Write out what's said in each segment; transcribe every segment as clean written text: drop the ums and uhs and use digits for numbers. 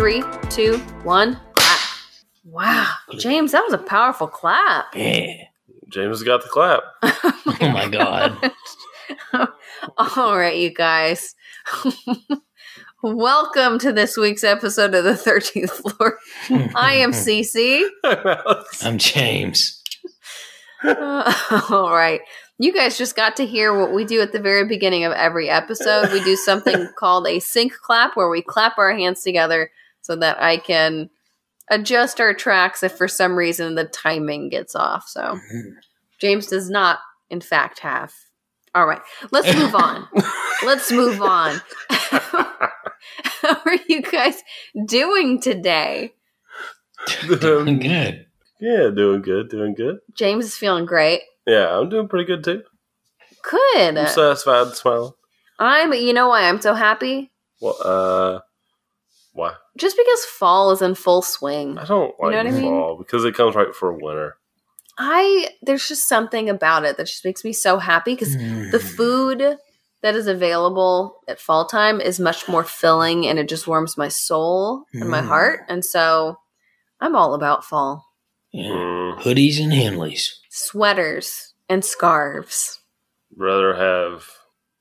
3, 2, 1, clap. Wow. James, that was a powerful clap. Yeah. James got the clap. Oh my god. All right, you guys. Welcome to this week's episode of the 13th Floor. I am Cece. I'm Alex. I'm James. All right. You guys just got to hear what we do at the very beginning of every episode. We do something called a sync clap, where we clap our hands together so that I can adjust our tracks if for some reason the timing gets off. So James does not, in fact, have. All right. Let's move on. How are you guys doing today? Doing good. Yeah, doing good. James is feeling great. Yeah, I'm doing pretty good, too. Good. I'm satisfied and smiling. You know why I'm so happy? Well, why? Just because fall is in full swing. I don't like fall because it comes right before winter. There's just something about it that just makes me so happy because the food that is available at fall time is much more filling, and it just warms my soul and my heart. And so I'm all about fall. Yeah. Hoodies and Henleys. Sweaters and scarves. Rather have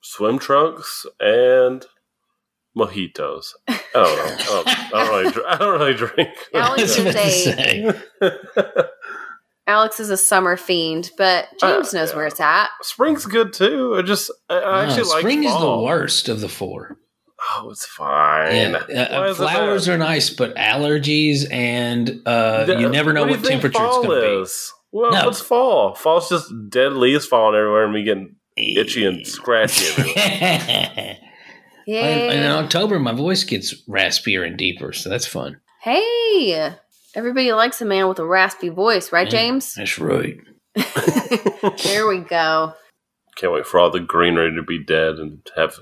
swim trunks and mojitos. I don't know. I don't really drink. Alex is Alex is a summer fiend, but James knows where it's at. Spring's good too. Spring is the worst of the four. Oh, it's fine. Yeah. Flowers are nice, but allergies and you never know what temperature it's going to be. Well, no. What's fall? Fall's just dead leaves falling everywhere and me getting itchy and scratchy everywhere. Yeah. In October, my voice gets raspier and deeper, so that's fun. Hey, everybody likes a man with a raspy voice, right, James? That's right. There we go. Can't wait for all the greenery to be dead and have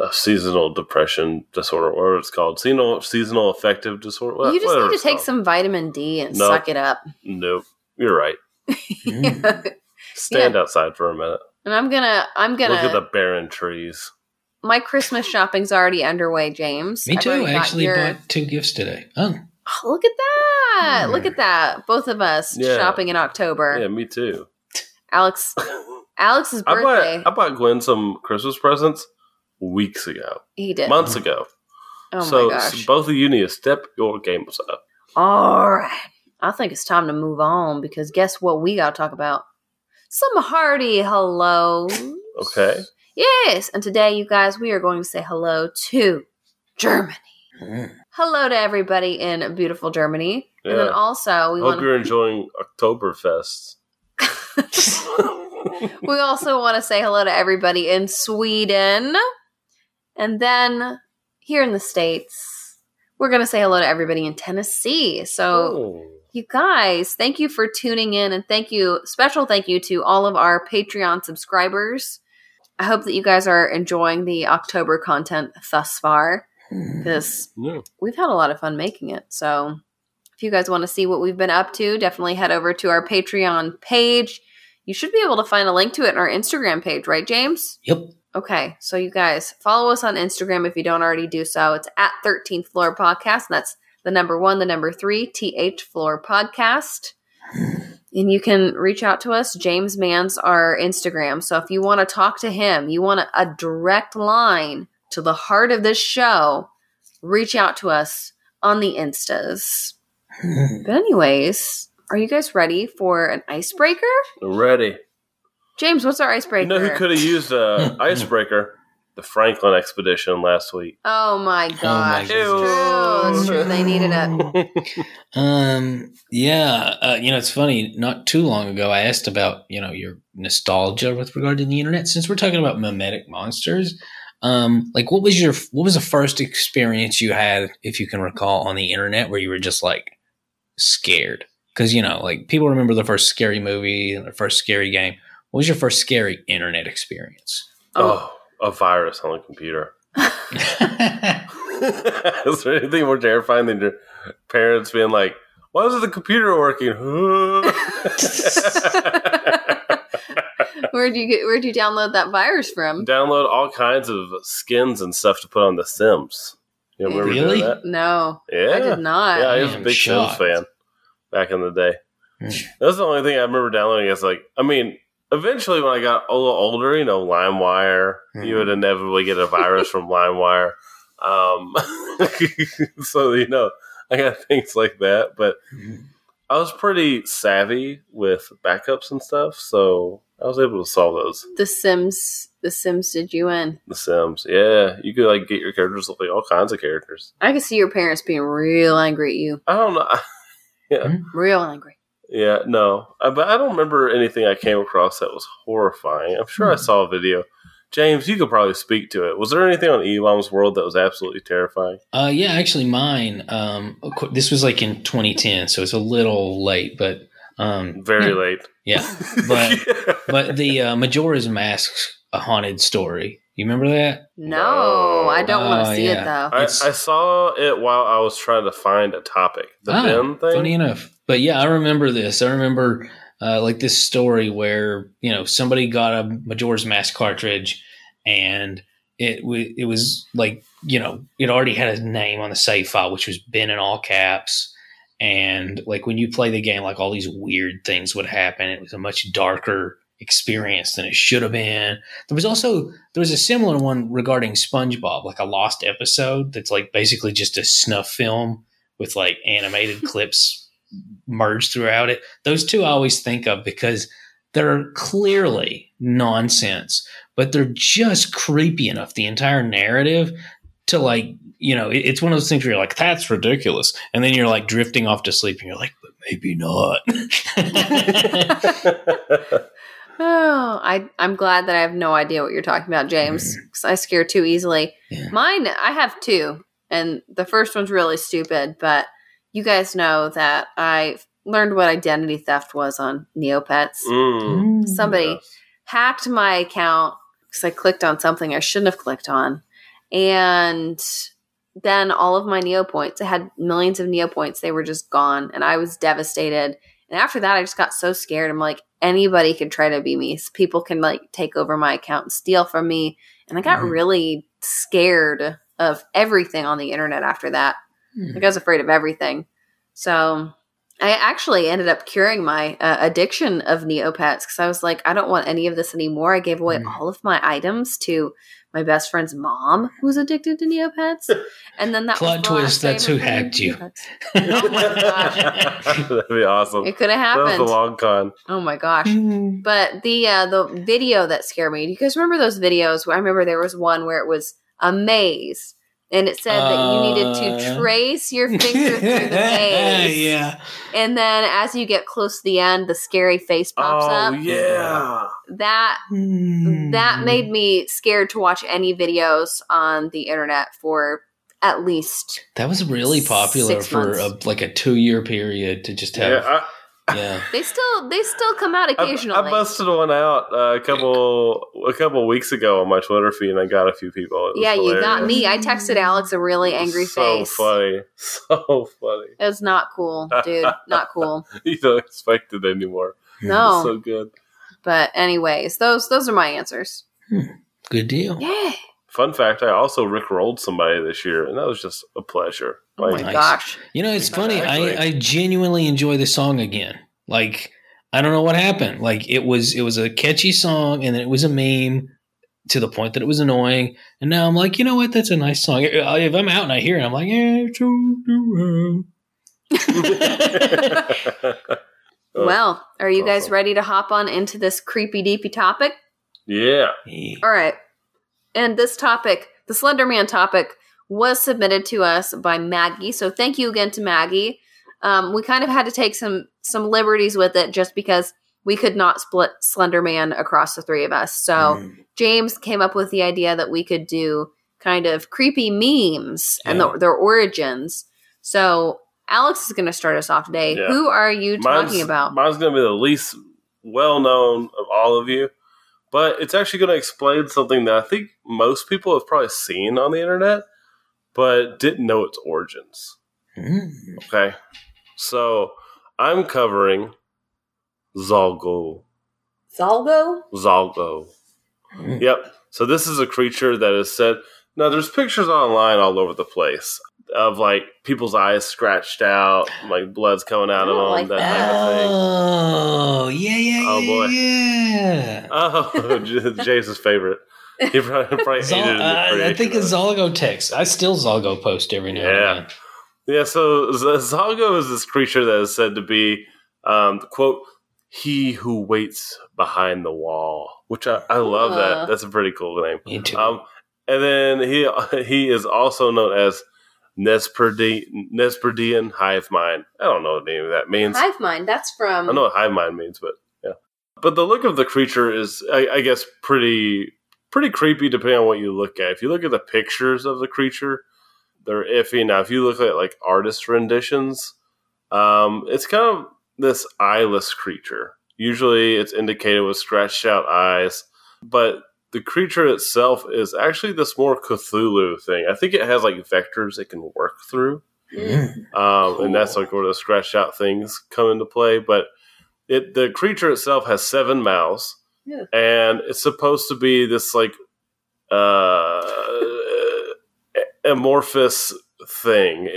a seasonal depression disorder, or it's called seasonal affective disorder. You just need to take some vitamin D and suck it up. Nope, you're right. Yeah. Stand outside for a minute, and I'm gonna look at the barren trees. My Christmas shopping's already underway, James. Me too. I actually bought 2 gifts today. Oh, look at that! Mm. Look at that! Both of us shopping in October. Yeah, me too. Alex's birthday. I bought Gwen some Christmas presents. Weeks ago. He did. Months ago. Oh, my gosh. So both of you need to step your games up. All right. I think it's time to move on because guess what we got to talk about? Some hearty hellos. Okay. Yes. And today, you guys, we are going to say hello to Germany. Mm. Hello to everybody in beautiful Germany. Yeah. And then also, I hope you're enjoying Oktoberfest. We also want to say hello to everybody in Sweden. And then here in the States, we're going to say hello to everybody in Tennessee. So you guys, thank you for tuning in, and special thank you to all of our Patreon subscribers. I hope that you guys are enjoying the October content thus far, because we've had a lot of fun making it. So if you guys want to see what we've been up to, definitely head over to our Patreon page. You should be able to find a link to it on our Instagram page, right, James? Yep. Okay, so you guys, follow us on Instagram if you don't already do so. It's at 13th Floor Podcast, and that's the number 1, the number 3, TH Floor Podcast. And you can reach out to us. James Mann's our Instagram. So if you want to talk to him, you want a direct line to the heart of this show, reach out to us on the Instas. But anyways, are you guys ready for an icebreaker? Ready. James, what's our icebreaker? You know who could have used an icebreaker? The Franklin expedition last week. Oh, my gosh. It's true. They needed it. Yeah. It's funny. Not too long ago, I asked about, your nostalgia with regard to the internet. Since we're talking about memetic monsters, what was the first experience you had, if you can recall, on the internet where you were just, scared? Because, people remember the first scary movie and the first scary game. What was your first scary internet experience? Oh, a virus on the computer. Is there anything more terrifying than your parents being like, why isn't the computer working? Where'd you download that virus from? Download all kinds of skins and stuff to put on The Sims. You remember doing that? No, yeah. I did not. Yeah, I was a big Sims fan back in the day. That's the only thing I remember downloading. It's like, I mean, eventually when I got a little older, you know, LimeWire, you would inevitably get a virus from LimeWire. So, you know, I got things like that. But I was pretty savvy with backups and stuff, so I was able to solve those. The Sims did you in? The Sims, yeah. You could, like, get your characters, like, all kinds of characters. I could see your parents being real angry at you. I don't know. Yeah. Real angry. Yeah, no. But I don't remember anything I came across that was horrifying. I'm sure I saw a video. James, you could probably speak to it. Was there anything on Elam's World that was absolutely terrifying? Yeah, actually mine. This was like in 2010, so it's a little late, but... Very late. Yeah. But but the Majora's Mask, A Haunted Story. You remember that? No, I don't want to see it, though. I saw it while I was trying to find a topic. The BIM thing? Funny enough. But yeah, I remember this. I remember like this story where, you know, somebody got a Majora's Mask cartridge and it was like, you know, it already had a name on the save file, which was BIM in all caps. And like when you play the game, like all these weird things would happen. It was a much darker experience than it should have been. There was a similar one regarding SpongeBob, like a lost episode that's like basically just a snuff film with like animated clips merged throughout it. Those two I always think of because they're clearly nonsense, but they're just creepy enough, the entire narrative, to like, you know, it's one of those things where you're like, that's ridiculous. And then you're like drifting off to sleep and you're like, but maybe not. Oh, I'm glad that I have no idea what you're talking about, James, because I scare too easily. Yeah. Mine, I have two. And the first one's really stupid, but you guys know that I learned what identity theft was on Neopets. Somebody hacked my account because I clicked on something I shouldn't have clicked on. And then all of my Neopoints, I had millions of Neopoints, they were just gone. And I was devastated. And after that, I just got so scared. I'm like, anybody can try to be me. People can like take over my account and steal from me. And I got really scared of everything on the internet after that. Like I was afraid of everything. So I actually ended up curing my addiction of Neopets because I was like, I don't want any of this anymore. I gave away all of my items to my best friend's mom, who's addicted to Neopets. And then that plot twist, that's who hacked you. Oh my gosh. That'd be awesome. It could have happened. That was a long con. Oh my gosh. But the video that scared me, do you guys remember those videos where I remember there was one where it was a maze? And it said that you needed to trace your finger through the maze. Yeah. And then as you get close to the end, the scary face pops up. Oh, yeah. That made me scared to watch any videos on the internet for at least that was really popular for like a 2-year period to just have. Yeah. They still come out occasionally. I busted one out a couple weeks ago on my Twitter feed, and I got a few people. Yeah, hilarious. You got me. I texted Alex a really angry face. So funny. It was not cool, dude. Not cool. You don't expect it anymore. No, it was so good. But anyways, those are my answers. Good deal. Yeah. Fun fact, I also Rickrolled somebody this year, and that was just a pleasure. Like, oh my gosh. You know, it's funny. Exactly. I genuinely enjoy the song again. Like, I don't know what happened. Like, it was a catchy song, and then it was a meme to the point that it was annoying. And now I'm like, you know what? That's a nice song. If I'm out and I hear it, I'm like, Well, are you guys ready to hop on into this creepy, deepy topic? Yeah. All right. And this topic, the Slender Man topic, was submitted to us by Maggie. So thank you again to Maggie. We kind of had to take some liberties with it just because we could not split Slender Man across the three of us. So James came up with the idea that we could do kind of creepy memes and their origins. So Alex is going to start us off today. Yeah. Who are you talking about? Mine's going to be the least well-known of all of you. But it's actually going to explain something that I think most people have probably seen on the internet, but didn't know its origins. Okay. So I'm covering Zalgo. Zalgo? Zalgo. Yep. So this is a creature that is said No, there's pictures online all over the place of like people's eyes scratched out, like blood's coming out of them, like that kind of thing. Oh, yeah. Oh, Jace's favorite. He probably hated it. I think it's Zalgo text. I still Zalgo post every now and then. Yeah, so Zalgo is this creature that is said to be, quote, he who waits behind the wall, which I love that. That's a pretty cool name. Me too. And then he is also known as Nesperdian hive mind. I don't know what the name of that means. Hive mind, that's from... I know what hive mind means, but yeah. But the look of the creature is, I guess, pretty creepy depending on what you look at. If you look at the pictures of the creature, they're iffy. Now, if you look at like artist renditions, it's kind of this eyeless creature. Usually it's indicated with scratched out eyes, but the creature itself is actually this more Cthulhu thing. I think it has like vectors it can work through. Cool. And that's like where the scratched out things come into play. But the creature itself has 7 mouths. Yeah. And it's supposed to be this like amorphous thing.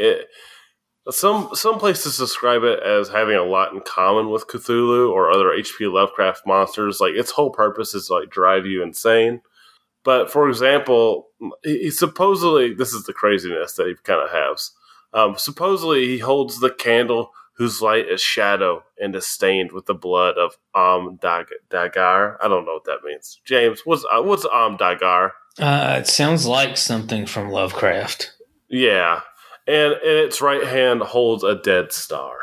Some places describe it as having a lot in common with Cthulhu or other H.P. Lovecraft monsters. Like its whole purpose is to like drive you insane. But for example, he supposedly, this is the craziness that he kind of has. Supposedly he holds the candle whose light is shadow and is stained with the blood of Om Dagar. I don't know what that means. James, what's Om Dagar? It sounds like something from Lovecraft. Yeah. And its right hand holds a dead star.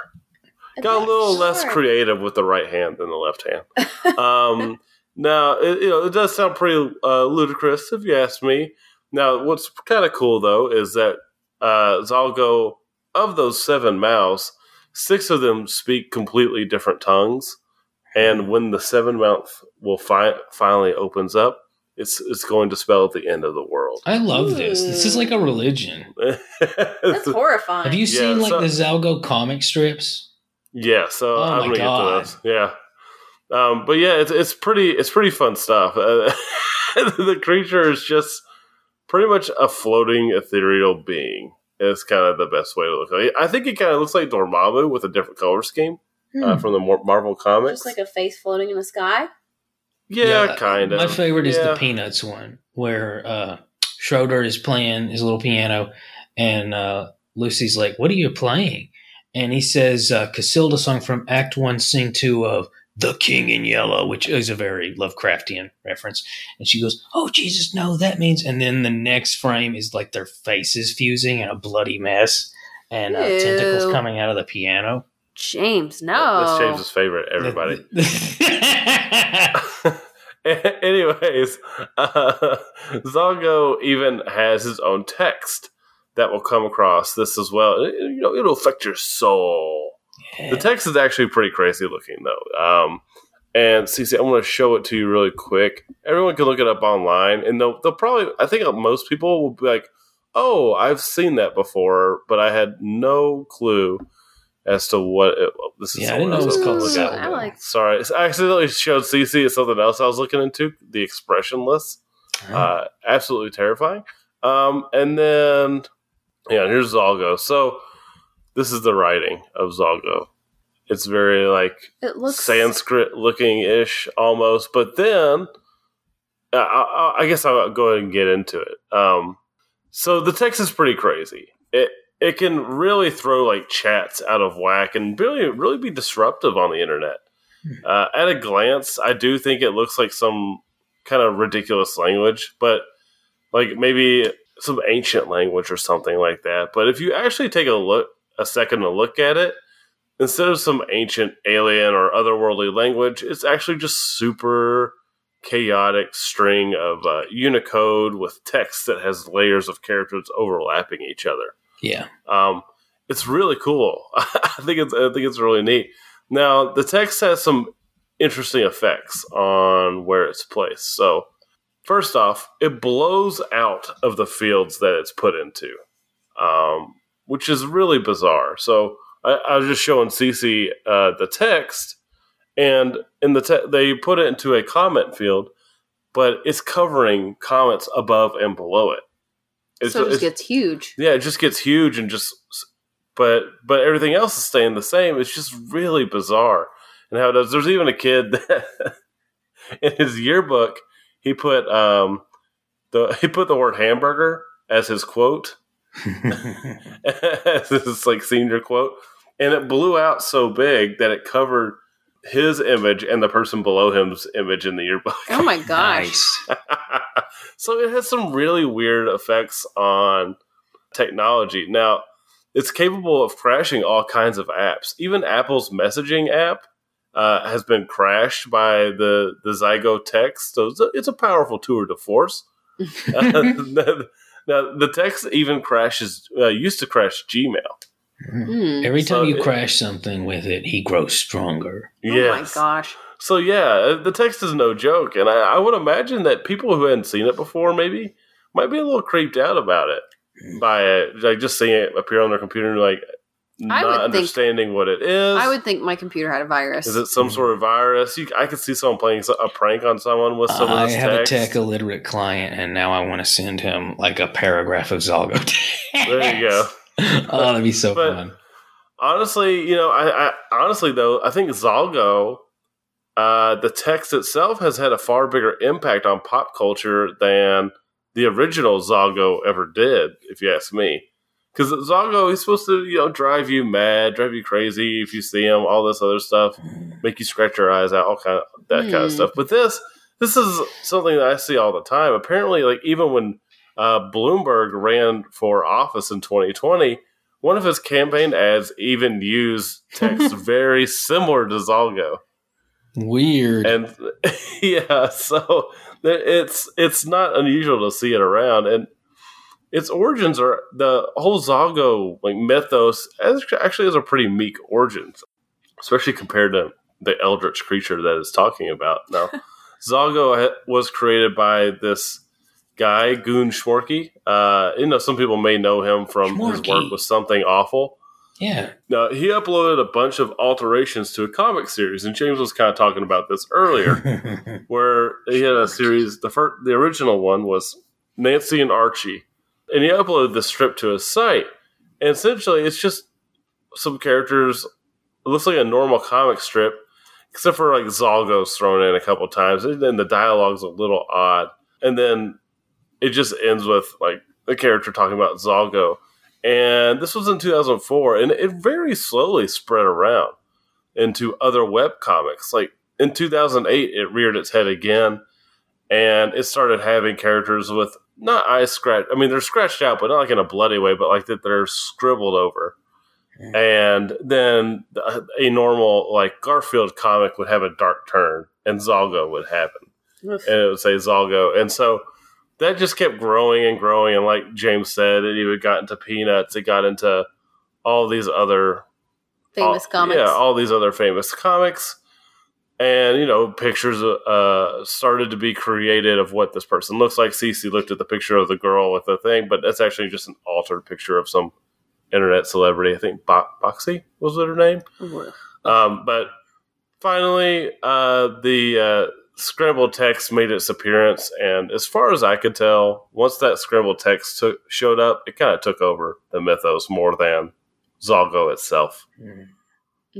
Got a little less creative with the right hand than the left hand. Now, it does sound pretty ludicrous, if you ask me. Now, what's kind of cool, though, is that Zalgo, of those 7 mouths, 6 of them speak completely different tongues. And when the 7th mouth will finally opens up, it's going to spell at the end of the world. I love this. This is like a religion. That's horrifying. Have you seen the Zalgo comic strips? Yeah, so I'm gonna get to those. Yeah, but yeah, it's pretty fun stuff. The creature is just pretty much a floating ethereal being. It's kind of the best way to look at it. I think it kind of looks like Dormammu with a different color scheme from the Marvel comics. Just like a face floating in the sky. Yeah, kind of. My favorite is the Peanuts one, where Schroeder is playing his little piano, and Lucy's like, what are you playing? And he says, Casilda song from Act 1, Scene 2 of The King in Yellow, which is a very Lovecraftian reference. And she goes, oh, Jesus, no, that means... And then the next frame is like their faces fusing in a bloody mess, and tentacles coming out of the piano. James, no. That's James's favorite, everybody. Anyways, Zalgo even has his own text that will come across this as well. It'll affect your soul. Yeah. The text is actually pretty crazy looking, though. And CC, I'm going to show it to you really quick. Everyone can look it up online, and they'll probably, I think most people will be like, oh, I've seen that before, but I had no clue as to what this is. Yeah, I didn't know it was called Zalgo. Sorry, I accidentally showed CC something else I was looking into, the expressionless. Oh. Absolutely terrifying. And then, here's Zalgo. So, this is the writing of Zalgo. It's very it looks Sanskrit looking ish almost, but then I guess I'll go ahead and get into it. So, the text is pretty crazy. It can really throw chats out of whack and really be disruptive on the internet. At a glance, I do think it looks like some kind of ridiculous language, but maybe some ancient language or something like that. But if you actually take a second to look at it, instead of some ancient alien or otherworldly language, it's actually just super chaotic string of Unicode with text that has layers of characters overlapping each other. Yeah, it's really cool. I think it's really neat. Now the text has some interesting effects on where it's placed. So first off, it blows out of the fields that it's put into, which is really bizarre. So I was just showing Cece the text, and in they put it into a comment field, but it's covering comments above and below it. It just gets huge. Yeah, it just gets huge and just, but everything else is staying the same. It's just really bizarre. And how it does, there's even a kid that in his yearbook he put the word hamburger as his quote. As his like senior quote. And it blew out so big that it covered his image and the person below him's image in the yearbook. Oh my gosh. So it has some really weird effects on technology. Now, it's capable of crashing all kinds of apps. Even Apple's messaging app has been crashed by the Zalgo text. So it's a powerful tour de force. Now, the text even crashes, used to crash Gmail. Mm. Every time you crash something with it, he grows stronger. Yes. Oh my gosh. So yeah, the text is no joke. And I would imagine that people who hadn't seen it before maybe might be a little creeped out about it by like just seeing it appear on their computer and like not understanding what it is. I would think my computer had a virus. Is it some sort of virus? I could see someone playing a prank on someone with some of this text. I have a tech illiterate client and now I want to send him like a paragraph of Zalgo text. There you go. Oh, that'd be so fun. Honestly, I think Zalgo, the text itself has had a far bigger impact on pop culture than the original Zalgo ever did, if you ask me. Because Zalgo, he's supposed to, drive you mad, drive you crazy if you see him, all this other stuff, make you scratch your eyes out, all kind of that kind of stuff. But this is something that I see all the time. Apparently, like even when Bloomberg ran for office in 2020. One of his campaign ads even used text very similar to Zalgo. Weird. And yeah, so it's not unusual to see it around. And its origins are the whole Zalgo like mythos actually has a pretty meek origins, especially compared to the eldritch creature that it's talking about. Now, Zalgo was created by this guy, Goon Schmorky. Some people may know him from his work with Something Awful. Yeah. Now, he uploaded a bunch of alterations to a comic series, and James was kind of talking about this earlier, where he had a series, the original one was Nancy and Archie, and he uploaded the strip to his site, and essentially it's just some characters, it looks like a normal comic strip, except for like Zalgo's thrown in a couple times, and then the dialogue's a little odd, and then it just ends with like the character talking about Zalgo. And this was in 2004, and it very slowly spread around into other web comics. Like in 2008, it reared its head again, and it started having characters with not eye scratch. I mean, they're scratched out, but not like in a bloody way, but like that they're scribbled over. And then a normal like Garfield comic would have a dark turn, and Zalgo would happen, and it would say Zalgo, and so. That just kept growing and growing, and like James said, it even got into Peanuts. It got into all these other famous comics. Yeah, all these other famous comics, and pictures started to be created of what this person looks like. Cece looked at the picture of the girl with the thing, but that's actually just an altered picture of some internet celebrity. I think Boxy was her name. Mm-hmm. But finally, scrambled text made its appearance, and as far as I could tell, once that scrambled text showed up, it kind of took over the mythos more than Zalgo itself.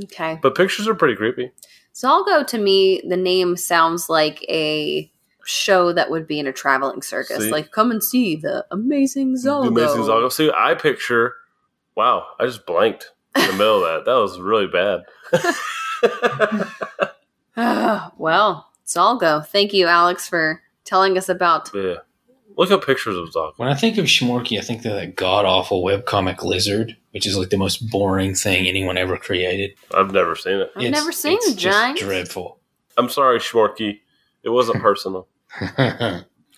Okay. But pictures are pretty creepy. Zalgo, to me, the name sounds like a show that would be in a traveling circus. See? Like, come and see the amazing Zalgo. The amazing Zalgo. See, I picture... Wow, I just blanked in the middle of that. That was really bad. Well... Zalgo. Thank you, Alex, for telling us about... Yeah. Look up pictures of Zalgo. When I think of Schmorky, I think of that god-awful webcomic lizard, which is like the most boring thing anyone ever created. I've never seen it. It's giant. It's dreadful. I'm sorry, Schmorky. It wasn't personal.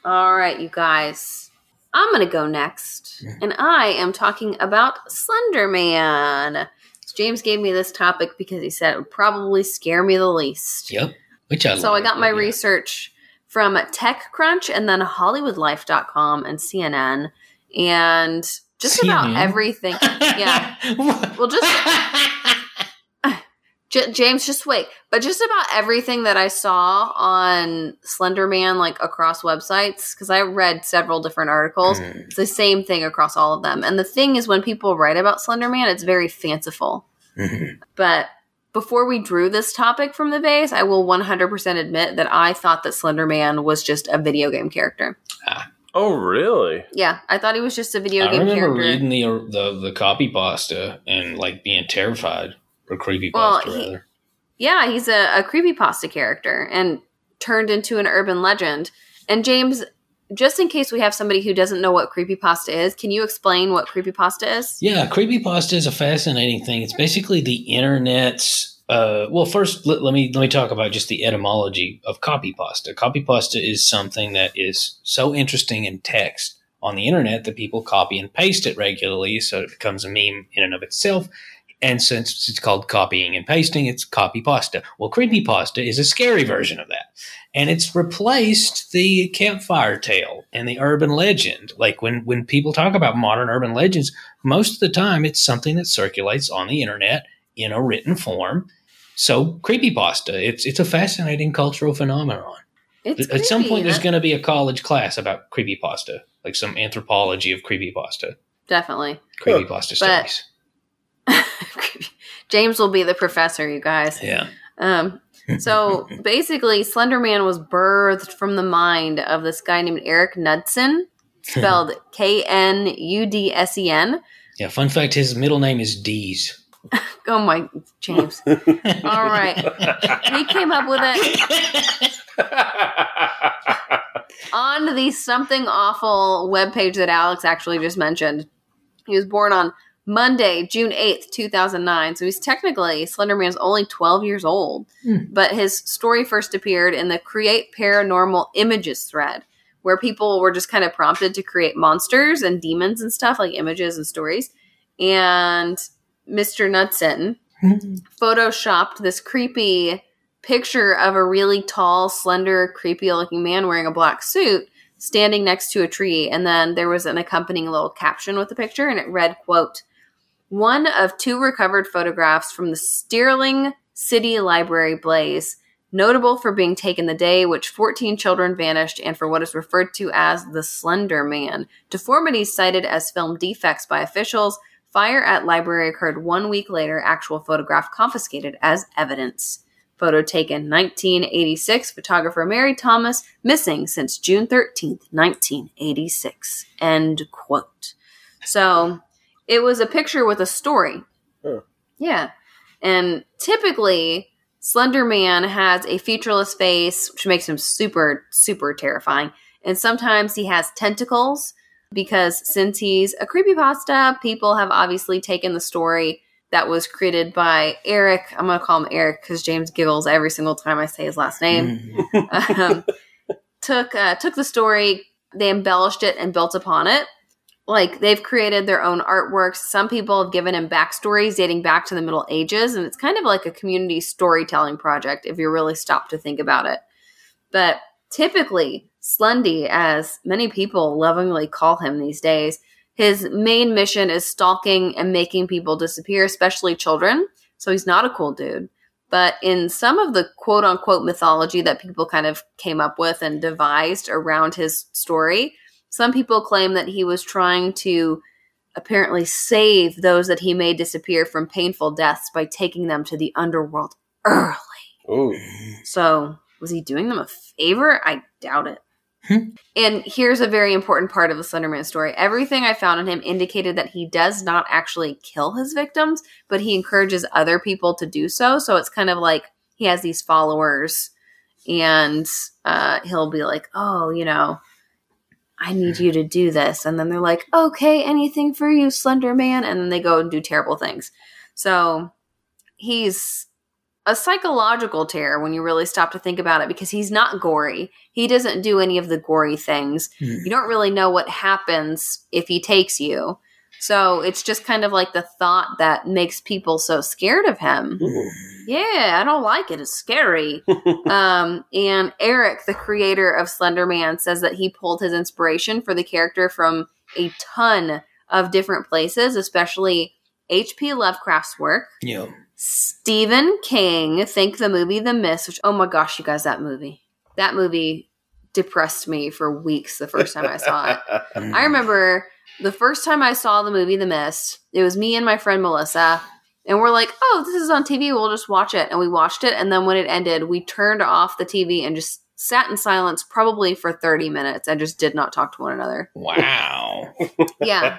All right, you guys. I'm going to go next, and I am talking about Slender Man. James gave me this topic because he said it would probably scare me the least. Yep. So I got my research from TechCrunch and then HollywoodLife.com and CNN and just about everything. Yeah. Well, just James, just wait. But just about everything that I saw on Slender Man, like across websites, because I read several different articles, it's the same thing across all of them. And the thing is, when people write about Slender Man, it's very fanciful. But before we drew this topic from the base, I will 100% admit that I thought that Slender Man was just a video game character. Ah. Oh, really? Yeah, I thought he was just a video game character. I remember reading the copypasta and like being terrified. Or creepypasta, rather. Yeah, he's a creepypasta character and turned into an urban legend. And James, just in case we have somebody who doesn't know what creepypasta is, can you explain what creepypasta is? Yeah, creepypasta is a fascinating thing. It's basically the internet's... well, first, let me talk about just the etymology of copypasta. Copypasta is something that is so interesting in text on the internet that people copy and paste it regularly, so it becomes a meme in and of itself. And since it's called copying and pasting, it's copypasta. Well, creepypasta is a scary version of that. And it's replaced the campfire tale and the urban legend. Like when people talk about modern urban legends, most of the time it's something that circulates on the internet in a written form. So creepypasta, it's a fascinating cultural phenomenon. It's creepy. At some point there's going to be a college class about creepypasta, like some anthropology of creepypasta. Definitely. Creepypasta studies. James will be the professor, you guys. Yeah. So basically, Slender Man was birthed from the mind of this guy named Eric Knudsen, spelled Knudsen. Yeah, fun fact, his middle name is Dees. Oh my, James. All right. He came up with it on the Something Awful webpage that Alex actually just mentioned. He was born on Monday, June 8th, 2009. So he's technically, Slender Man's only 12 years old. But his story first appeared in the Create Paranormal Images thread, where people were just kind of prompted to create monsters and demons and stuff, like images and stories. And Mr. Knudsen photoshopped this creepy picture of a really tall, slender, creepy-looking man wearing a black suit standing next to a tree. And then there was an accompanying little caption with the picture, and it read, quote, "One of two recovered photographs from the Sterling City Library blaze, notable for being taken the day which 14 children vanished and for what is referred to as the Slender Man. Deformities cited as film defects by officials. Fire at library occurred 1 week later. Actual photograph confiscated as evidence. Photo taken 1986. Photographer Mary Thomas. Missing since June 13th, 1986. End quote. So it was a picture with a story. Oh. Yeah. And typically, Slender Man has a featureless face, which makes him super, super terrifying. And sometimes he has tentacles, because since he's a creepypasta, people have obviously taken the story that was created by Eric. I'm going to call him Eric because James giggles every single time I say his last name. Took the story, they embellished it and built upon it. Like, they've created their own artworks. Some people have given him backstories dating back to the Middle Ages, and it's kind of like a community storytelling project if you really stop to think about it. But typically, Slendy, as many people lovingly call him these days, his main mission is stalking and making people disappear, especially children. So he's not a cool dude. But in some of the quote-unquote mythology that people kind of came up with and devised around his story, some people claim that he was trying to apparently save those that he made disappear from painful deaths by taking them to the underworld early. Ooh. So was he doing them a favor? I doubt it. And here's a very important part of the Slender Man story. Everything I found on him indicated that he does not actually kill his victims, but he encourages other people to do so. So it's kind of like he has these followers, and he'll be like, oh, you know, I need you to do this. And then they're like, okay, anything for you, Slender Man. And then they go and do terrible things. So he's a psychological terror when you really stop to think about it, because he's not gory. He doesn't do any of the gory things. You don't really know what happens if he takes you. So it's just kind of like the thought that makes people so scared of him. Yeah, I don't like it. It's scary. And Eric, the creator of Slender Man, says that he pulled his inspiration for the character from a ton of different places, especially H.P. Lovecraft's work. Yeah. Stephen King, think the movie The Mist, which, oh my gosh, you guys, that movie depressed me for weeks the first time I saw it. I remember the first time I saw the movie The Mist, it was me and my friend Melissa, and we're like, oh, this is on TV, we'll just watch it. And we watched it, and then when it ended, we turned off the TV and just sat in silence probably for 30 minutes and just did not talk to one another. Wow. Yeah.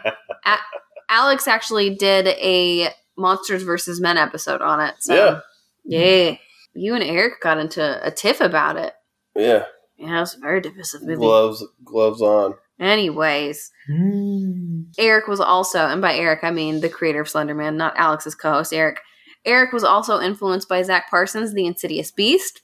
Alex actually did a Monsters vs. Men episode on it. So yeah. You and Eric got into a tiff about it. Yeah. Yeah, it was a very divisive movie. Gloves on. Anyways. Eric was also, and by Eric, I mean the creator of Slender Man, not Alex's co-host, Eric. Eric was also influenced by Zach Parsons, The Insidious Beast,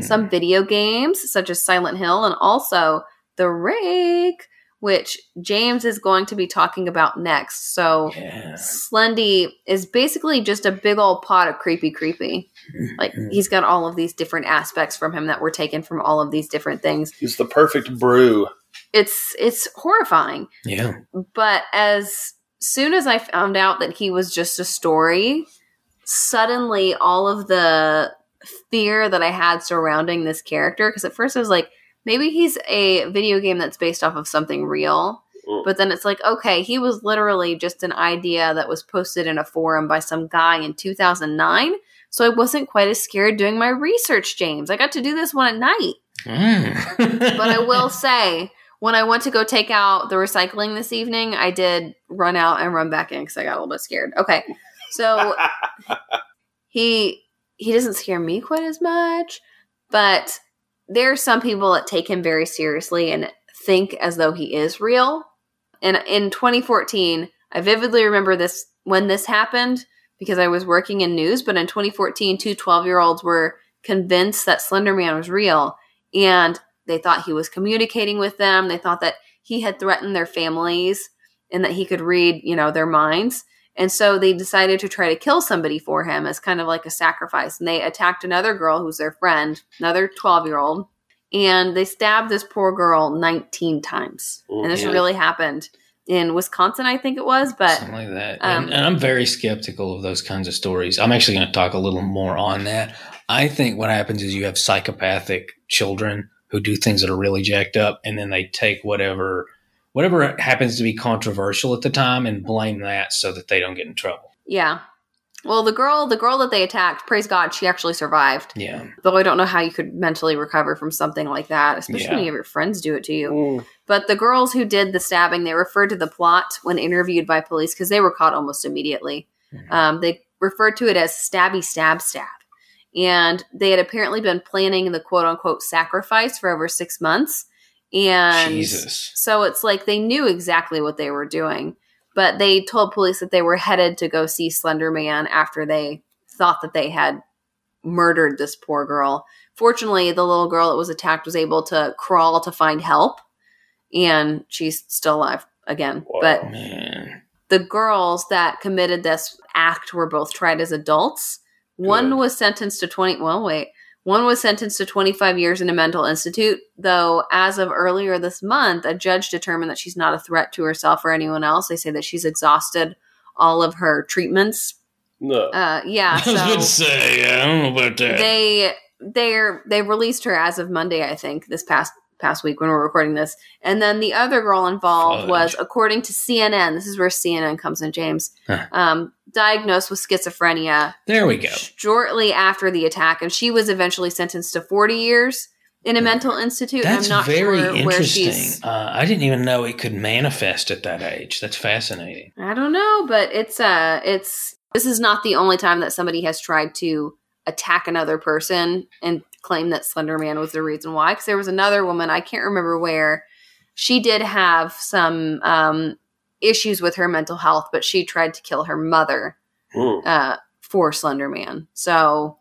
some video games such as Silent Hill, and also The Rake, which James is going to be talking about next. So Slendy is basically just a big old pot of creepy. Like, he's got all of these different aspects from him that were taken from all of these different things. He's the perfect brew. It's horrifying. Yeah. But as soon as I found out that he was just a story, suddenly all of the fear that I had surrounding this character, because at first I was like, maybe he's a video game that's based off of something real. But then it's like, okay, he was literally just an idea that was posted in a forum by some guy in 2009. So I wasn't quite as scared doing my research, James. I got to do this one at night. But I will say, when I went to go take out the recycling this evening, I did run out and run back in because I got a little bit scared. Okay. So he doesn't scare me quite as much, but there are some people that take him very seriously and think as though he is real. And in 2014, I vividly remember this when this happened because I was working in news, but in 2014, two 12-year-olds were convinced that Slender Man was real, and they thought he was communicating with them. They thought that he had threatened their families and that he could read, their minds. And so they decided to try to kill somebody for him as kind of like a sacrifice. And they attacked another girl who's their friend, another 12-year-old. And they stabbed this poor girl 19 times. Ooh, and this really happened in Wisconsin, I think it was. But something like that. And I'm very skeptical of those kinds of stories. I'm actually going to talk a little more on that. I think what happens is you have psychopathic children who do things that are really jacked up. And then they take whatever happens to be controversial at the time and blame that so that they don't get in trouble. Yeah. Well, the girl that they attacked, praise God, she actually survived. Yeah. Though I don't know how you could mentally recover from something like that, especially when you have your friends do it to you. Ooh. But the girls who did the stabbing, they referred to the plot when interviewed by police because they were caught almost immediately. Mm-hmm. They referred to it as stabby, stab, stab. And they had apparently been planning the quote unquote sacrifice for over 6 months. And Jesus. So it's like they knew exactly what they were doing, but they told police that they were headed to go see Slender Man after they thought that they had murdered this poor girl. Fortunately, the little girl that was attacked was able to crawl to find help, and she's still alive again. Whoa, but man. The girls that committed this act were both tried as adults. Good. One was sentenced to 1 was sentenced to 25 years in a mental institute, though as of earlier this month, a judge determined that she's not a threat to herself or anyone else. They say that she's exhausted all of her treatments. No. Yeah. So I was going to say, I don't know about that. They released her as of Monday, I think, this past week when we're recording this. And then the other girl involved was, according to CNN, this is where CNN comes in, James, diagnosed with schizophrenia. There we go. Shortly after the attack, and she was eventually sentenced to 40 years in a mental institute. That's I'm not sure where she's. I didn't even know it could manifest at that age. That's fascinating. I don't know, but it's this is not the only time that somebody has tried to attack another person and claim that Slender Man was the reason why. Because there was another woman, I can't remember where, she did have some issues with her mental health, but she tried to kill her mother for Slender Man. So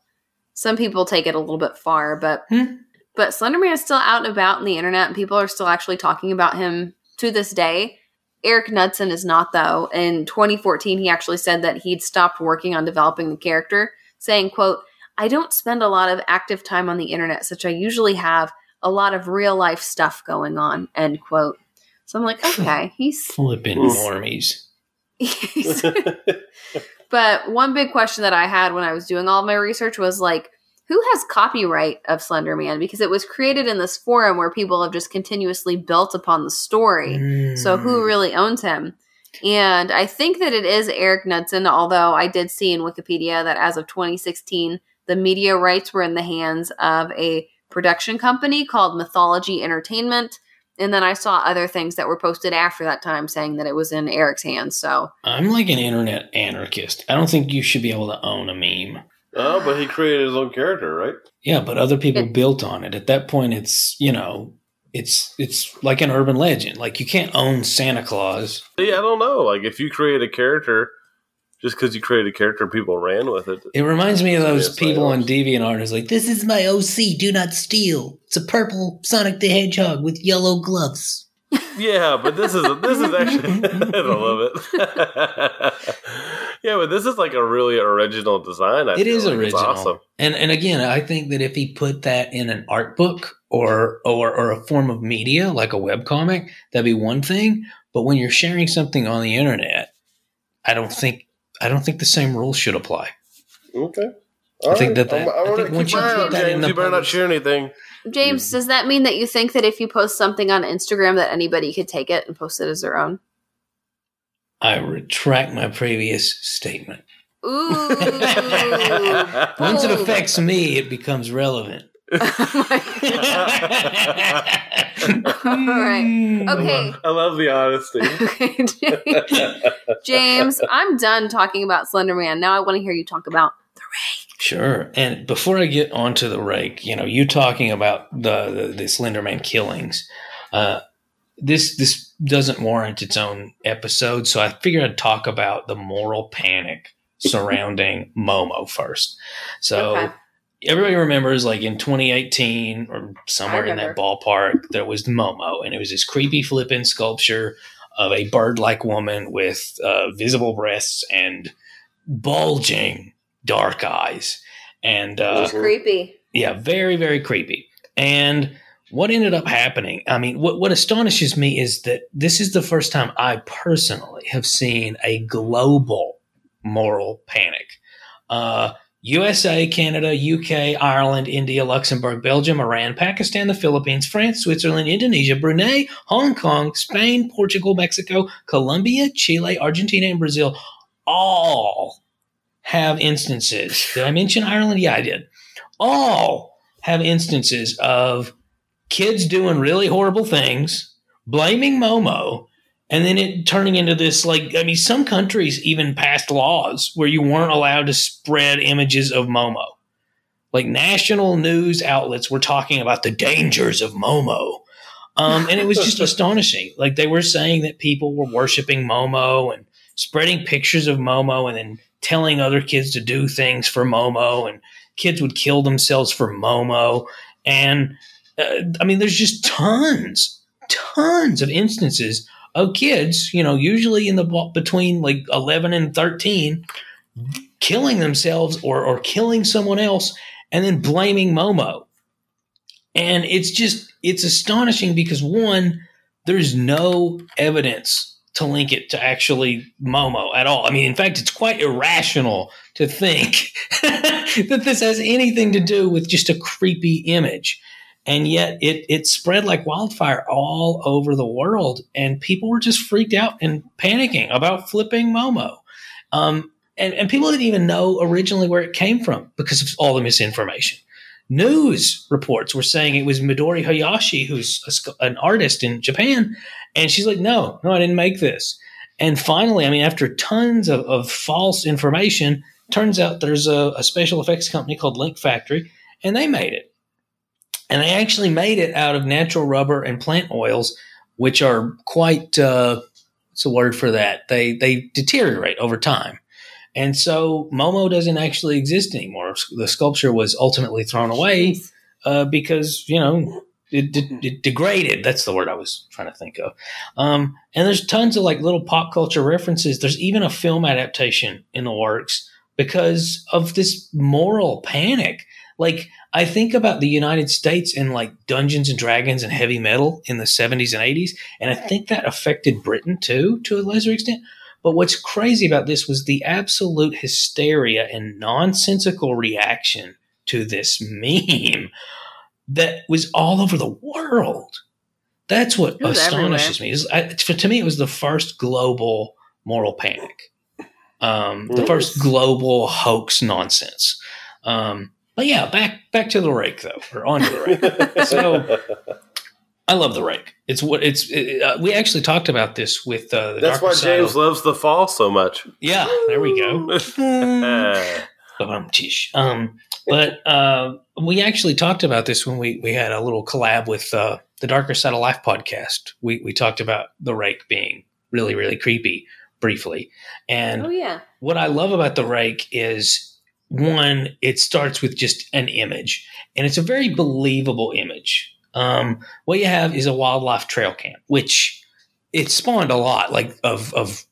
some people take it a little bit far, but Slender Man is still out and about on the internet, and people are still actually talking about him to this day. Eric Knudsen is not, though. In 2014, he actually said that he'd stopped working on developing the character, saying, quote, "I don't spend a lot of active time on the internet, such I usually have a lot of real life stuff going on," end quote. So I'm like, okay, he's flipping normies. But one big question that I had when I was doing all of my research was like, who has copyright of Slender Man? Because it was created in this forum where people have just continuously built upon the story. So who really owns him? And I think that it is Eric Knudsen, although I did see in Wikipedia that as of 2016, the media rights were in the hands of a production company called Mythology Entertainment. And then I saw other things that were posted after that time saying that it was in Eric's hands. So I'm like an internet anarchist. I don't think you should be able to own a meme. Oh, but he created his own character, right? Yeah, but other people built on it. At that point, it's, you know, it's like an urban legend. Like, you can't own Santa Claus. Yeah, I don't know. Like, if you create a character, just because you created a character, people ran with it. It reminds me of those people on DeviantArt who's like, this is my OC, do not steal. It's a purple Sonic the Hedgehog with yellow gloves. Yeah, but this is actually, I love it. Yeah, but this is like a really original design. It is original. It's awesome. And again, I think that if he put that in an art book or a form of media, like a webcomic, that'd be one thing. But when you're sharing something on the internet, I don't think the same rules should apply. Okay. I think once you put that in the you better not share anything. James, does that mean that you think that if you post something on Instagram that anybody could take it and post it as their own? I retract my previous statement. Ooh. Once it affects me, it becomes relevant. All right. Okay. I love the honesty. Okay, James, I'm done talking about Slender Man. Now I want to hear you talk about the Rake. Sure. And before I get onto the Rake, you know, you talking about the Slender Man killings, this doesn't warrant its own episode. So I figured I'd talk about the moral panic surrounding Momo first. So. Okay. Everybody remembers, like, in 2018 or somewhere in that ballpark, there was Momo, and it was this creepy, flippin' sculpture of a bird-like woman with visible breasts and bulging dark eyes. And it was creepy. Yeah, very, very creepy. And what ended up happening, I mean, what astonishes me is that this is the first time I personally have seen a global moral panic. USA, Canada, UK, Ireland, India, Luxembourg, Belgium, Iran, Pakistan, the Philippines, France, Switzerland, Indonesia, Brunei, Hong Kong, Spain, Portugal, Mexico, Colombia, Chile, Argentina, and Brazil all have instances. Did I mention Ireland? Yeah, I did. All have instances of kids doing really horrible things, blaming Momo, and then it turning into this, like, I mean, some countries even passed laws where you weren't allowed to spread images of Momo. Like, national news outlets were talking about the dangers of Momo. And it was just astonishing. Like, they were saying that people were worshiping Momo and spreading pictures of Momo and then telling other kids to do things for Momo. And kids would kill themselves for Momo. And, I mean, there's just tons of instances of kids, you know, usually in the between like 11 and 13, killing themselves or killing someone else and then blaming Momo. And it's astonishing because, one, there's no evidence to link it to actually Momo at all. I mean, in fact, it's quite irrational to think that this has anything to do with just a creepy image. And yet it spread like wildfire all over the world, and people were just freaked out and panicking about flipping Momo. And people didn't even know originally where it came from because of all the misinformation. News reports were saying it was Midori Hayashi, who's an artist in Japan, and she's like, no, I didn't make this. And finally, I mean, after tons of false information, turns out there's a special effects company called Link Factory, and they made it. And they actually made it out of natural rubber and plant oils, which are quite what's the word for that? They deteriorate over time. And so Momo doesn't actually exist anymore. The sculpture was ultimately thrown away because, you know, it degraded. That's the word I was trying to think of. And there's tons of, like, little pop culture references. There's even a film adaptation in the works because of this moral panic. Like, I think about the United States and, like, Dungeons and Dragons and heavy metal in the 70s and 80s, and I think that affected Britain, too, to a lesser extent. But what's crazy about this was the absolute hysteria and nonsensical reaction to this meme that was all over the world. That's what astonishes me. To me, it was the first global moral panic, the first global hoax nonsense. But yeah, back to the Rake though, or onto the Rake. So I love the Rake. We actually talked about this with the That's Darker why Side James of, loves the fall so much. Yeah, there we go. But we actually talked about this when we had a little collab with the Darker Side of Life podcast. We talked about the Rake being really, really creepy briefly. And what I love about the Rake is, one, it starts with just an image. And it's a very believable image. What you have is a wildlife trail cam, which it spawned a lot like of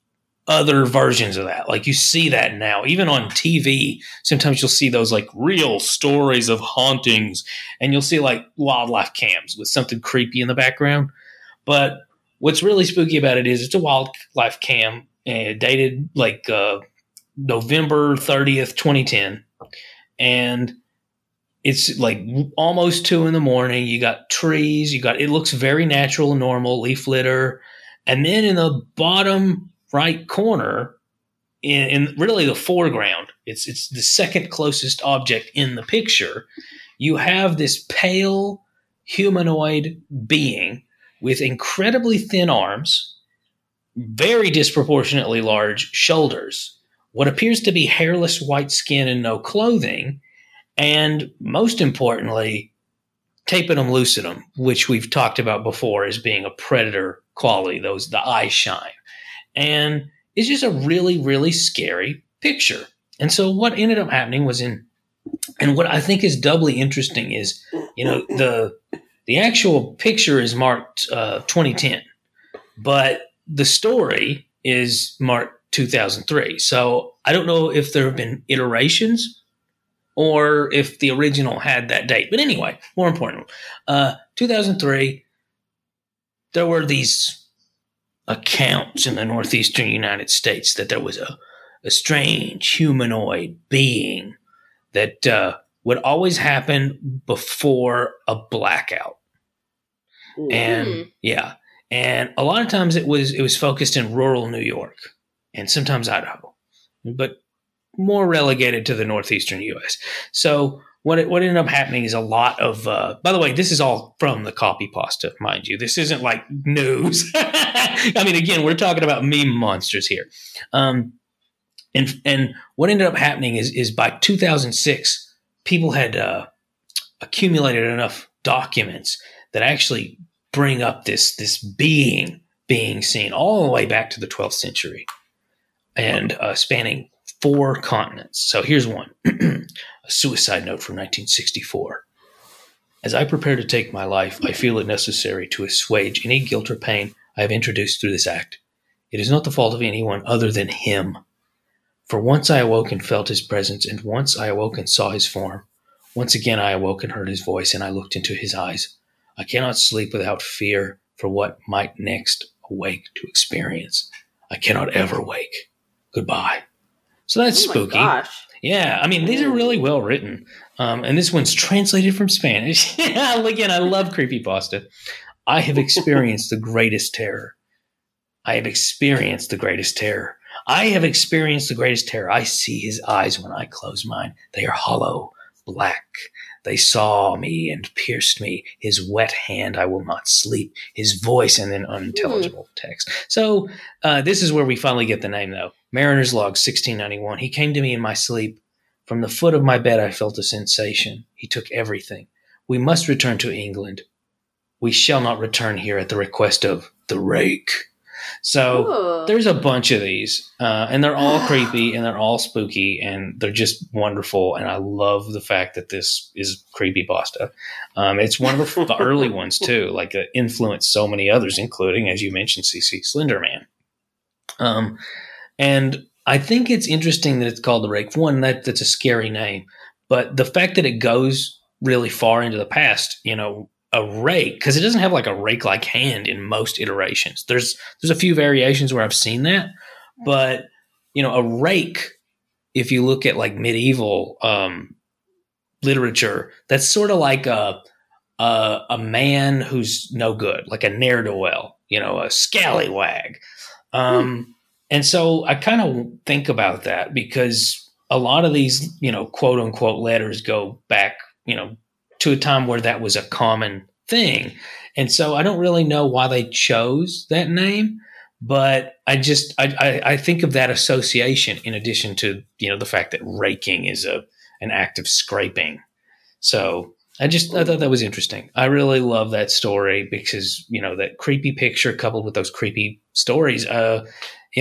other versions of that. Like you see that now, even on TV, sometimes you'll see those like real stories of hauntings and you'll see like wildlife cams with something creepy in the background. But what's really spooky about it is it's a wildlife cam dated like November 30th, 2010. And it's like almost 2 a.m. You got trees, it looks very natural and normal, leaf litter. And then in the bottom right corner, in really the foreground, it's the second closest object in the picture, you have this pale humanoid being with incredibly thin arms, very disproportionately large shoulders, what appears to be hairless white skin and no clothing, and most importantly, tapetum lucidum, which we've talked about before as being a predator quality, the eye shine. And it's just a really, really scary picture. And so what ended up happening was and what I think is doubly interesting is, the actual picture is marked 2010, but the story is marked 2003. So I don't know if there have been iterations or if the original had that date. But anyway, more important, 2003, there were these accounts in the northeastern United States that there was a strange humanoid being that would always happen before a blackout. Ooh. And a lot of times it was focused in rural New York and sometimes Idaho, but more relegated to the northeastern U.S. So what ended up happening is a lot of by the way, this is all from the copy pasta, mind you. This isn't like news. I mean, again, we're talking about meme monsters here. And what ended up happening is by 2006, people had accumulated enough documents that actually bring up this being being seen all the way back to the 12th century and spanning 4 continents. So here's one. A suicide note from 1964. As I prepare to take my life, I feel it necessary to assuage any guilt or pain I have introduced through this act. It is not the fault of anyone other than him. For once I awoke and felt his presence, and once I awoke and saw his form. Once again I awoke and heard his voice, and I looked into his eyes. I cannot sleep without fear for what might next awake to experience. I cannot ever wake. Goodbye. So that's spooky. Gosh. Yeah, I mean, these are really well written. And this one's translated from Spanish. Again, I love creepypasta. I have experienced the greatest terror. I have experienced the greatest terror. I have experienced the greatest terror. I see his eyes when I close mine. They are hollow, black. They saw me and pierced me. His wet hand, I will not sleep. His voice, and then unintelligible text. So this is where we finally get the name, though. Mariner's Log, 1691. He came to me in my sleep. From the foot of my bed, I felt a sensation. He took everything. We must return to England. We shall not return here at the request of the Rake. So there's a bunch of these, and they're all creepy, and they're all spooky, and they're just wonderful. And I love the fact that this is creepypasta. It's one of the early ones, too, like influenced so many others, including, as you mentioned, CC Slender Man. And I think it's interesting that it's called The Rake. One, that's a scary name. But the fact that it goes really far into the past, a rake, because it doesn't have like a rake-like hand in most iterations. There's a few variations where I've seen that, But, you know, a rake, if you look at like medieval literature, that's sort of like a man who's no good, like a ne'er-do-well, you know, a scallywag. And so I kind of think about that because a lot of these, you know, quote unquote letters go back, you know, to a time where that was a common thing. And so I don't really know why they chose that name, but I just, I think of that association in addition to, you know, the fact that raking is an act of scraping. So I thought that was interesting. I really love that story because, you know, that creepy picture coupled with those creepy stories, you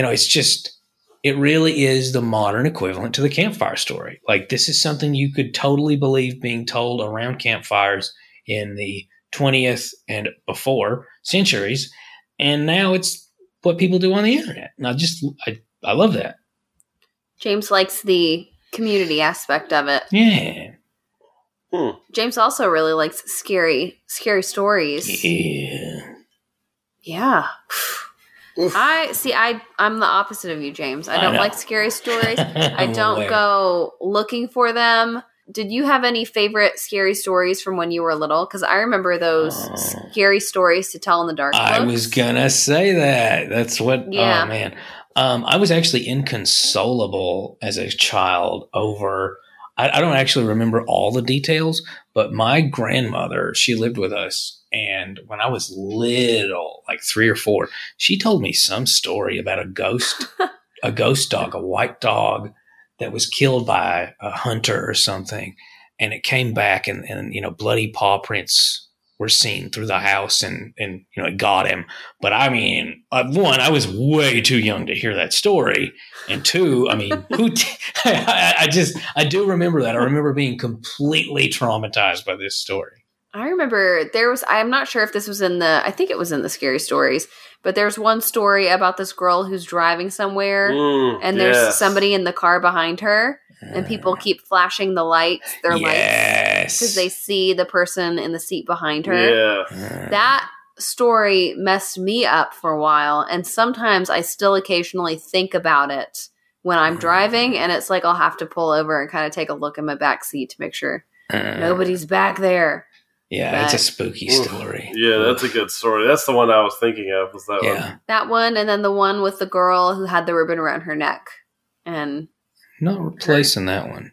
know, it's just, it really is the modern equivalent to the campfire story. Like, this is something you could totally believe being told around campfires in the 20th and before centuries. And now it's what people do on the internet. And I love that. James likes the community aspect of it. Yeah. James also really likes scary stories. Yeah. Oof. I'm the opposite of you, James. I don't like scary stories. I don't go looking for them. Did you have any favorite scary stories from when you were little? Because I remember those scary stories to tell in the dark. I was going to say that. That's what, yeah. Oh man. I was actually inconsolable as a child over... I don't actually remember all the details, but my grandmother, she lived with us. And when I was little, like 3 or 4, she told me some story about a ghost dog, a white dog that was killed by a hunter or something. And it came back and you know, bloody paw prints were seen through the house and you know, it got him. But I mean, 1, I was way too young to hear that story. And 2, I mean, I do remember that. I remember being completely traumatized by this story. I remember I'm not sure if this was I think it was in the scary stories, but there's one story about this girl who's driving somewhere and there's somebody in the car behind her and people keep flashing their lights because they see the person in the seat behind her. Yeah. That story messed me up for a while. And sometimes I still occasionally think about it when I'm driving and it's like, I'll have to pull over and kind of take a look in my backseat to make sure nobody's back there. Yeah, it's a spooky story. Yeah, that's a good story. That's the one I was thinking of. Was that one? That one, and then the one with the girl who had the ribbon around her neck, and not replacing that one.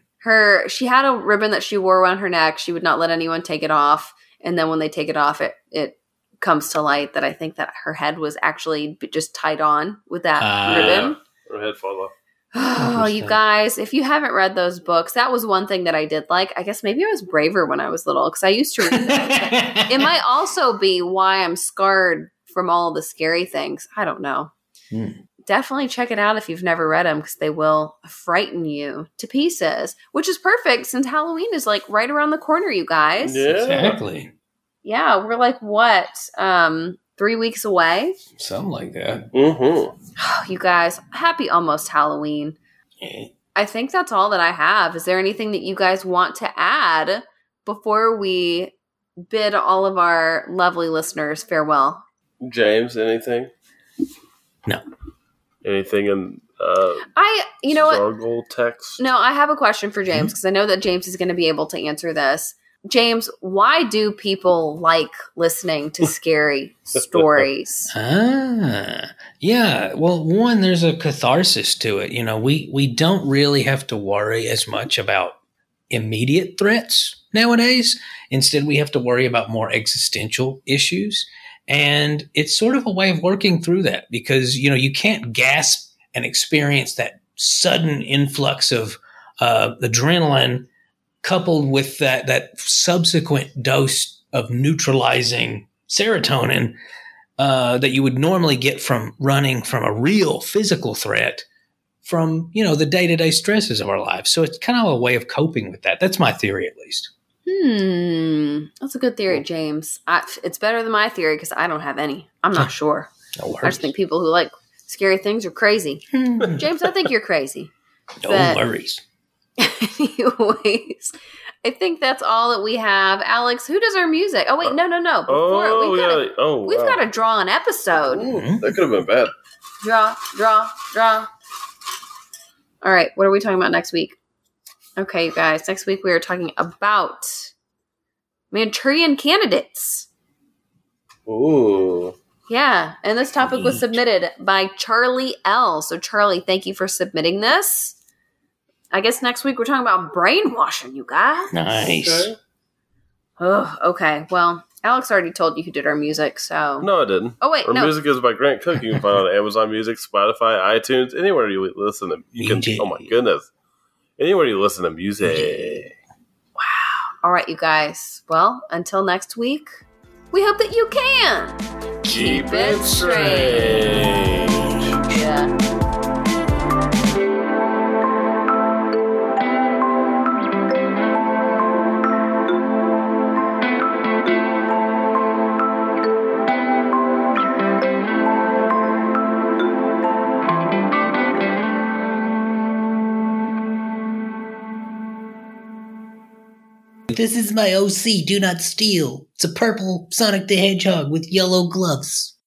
She had a ribbon that she wore around her neck. She would not let anyone take it off, and then when they take it off, it comes to light that I think that her head was actually just tied on with that ribbon. Yeah. Her head fell off. Oh, you guys, if you haven't read those books, that was one thing that I did like. I guess maybe I was braver when I was little because I used to read those. It might also be why I'm scarred from all the scary things. I don't know. Definitely check it out if you've never read them because they will frighten you to pieces, which is perfect since Halloween is like right around the corner, you guys. Yeah. Exactly. Yeah, we're like, what? 3 weeks away? Something like that. Mm-hmm. Oh, you guys, happy almost Halloween. I think that's all that I have. Is there anything that you guys want to add before we bid all of our lovely listeners farewell? James, anything? No. Anything in Zalgo text? No, I have a question for James because I know that James is going to be able to answer this. James, why do people like listening to scary stories? Yeah. Well, 1, there's a catharsis to it. You know, we don't really have to worry as much about immediate threats nowadays. Instead, we have to worry about more existential issues. And it's sort of a way of working through that because, you know, you can't gasp and experience that sudden influx of adrenaline coupled with that subsequent dose of neutralizing serotonin that you would normally get from running from a real physical threat from, you know, the day-to-day stresses of our lives. So it's kind of a way of coping with that. That's my theory, at least. That's a good theory, James. It's better than my theory because I don't have any. I'm not sure. No worries. I just think people who like scary things are crazy. James, I think you're crazy. No worries. Anyways, I think that's all that we have. Alex, who does our music? Oh, wait, no. Before, we've got to draw an episode. Ooh, that could have been bad. Draw. All right, what are we talking about next week? Okay, you guys, next week we are talking about Manchurian candidates. Ooh. Yeah, and this topic was submitted by Charlie L. So, Charlie, thank you for submitting this. I guess next week we're talking about brainwashing, you guys. Nice. Okay. Oh, okay. Well, Alex already told you who did our music, so... No, I didn't. Oh, wait, Our music is by Grant Cook. You can find it on Amazon Music, Spotify, iTunes, anywhere you listen to... Oh, my goodness. Anywhere you listen to music. Wow. All right, you guys. Well, until next week, we hope that you can... Keep it strange. Yeah. This is my OC, Do Not Steal. It's a purple Sonic the Hedgehog with yellow gloves.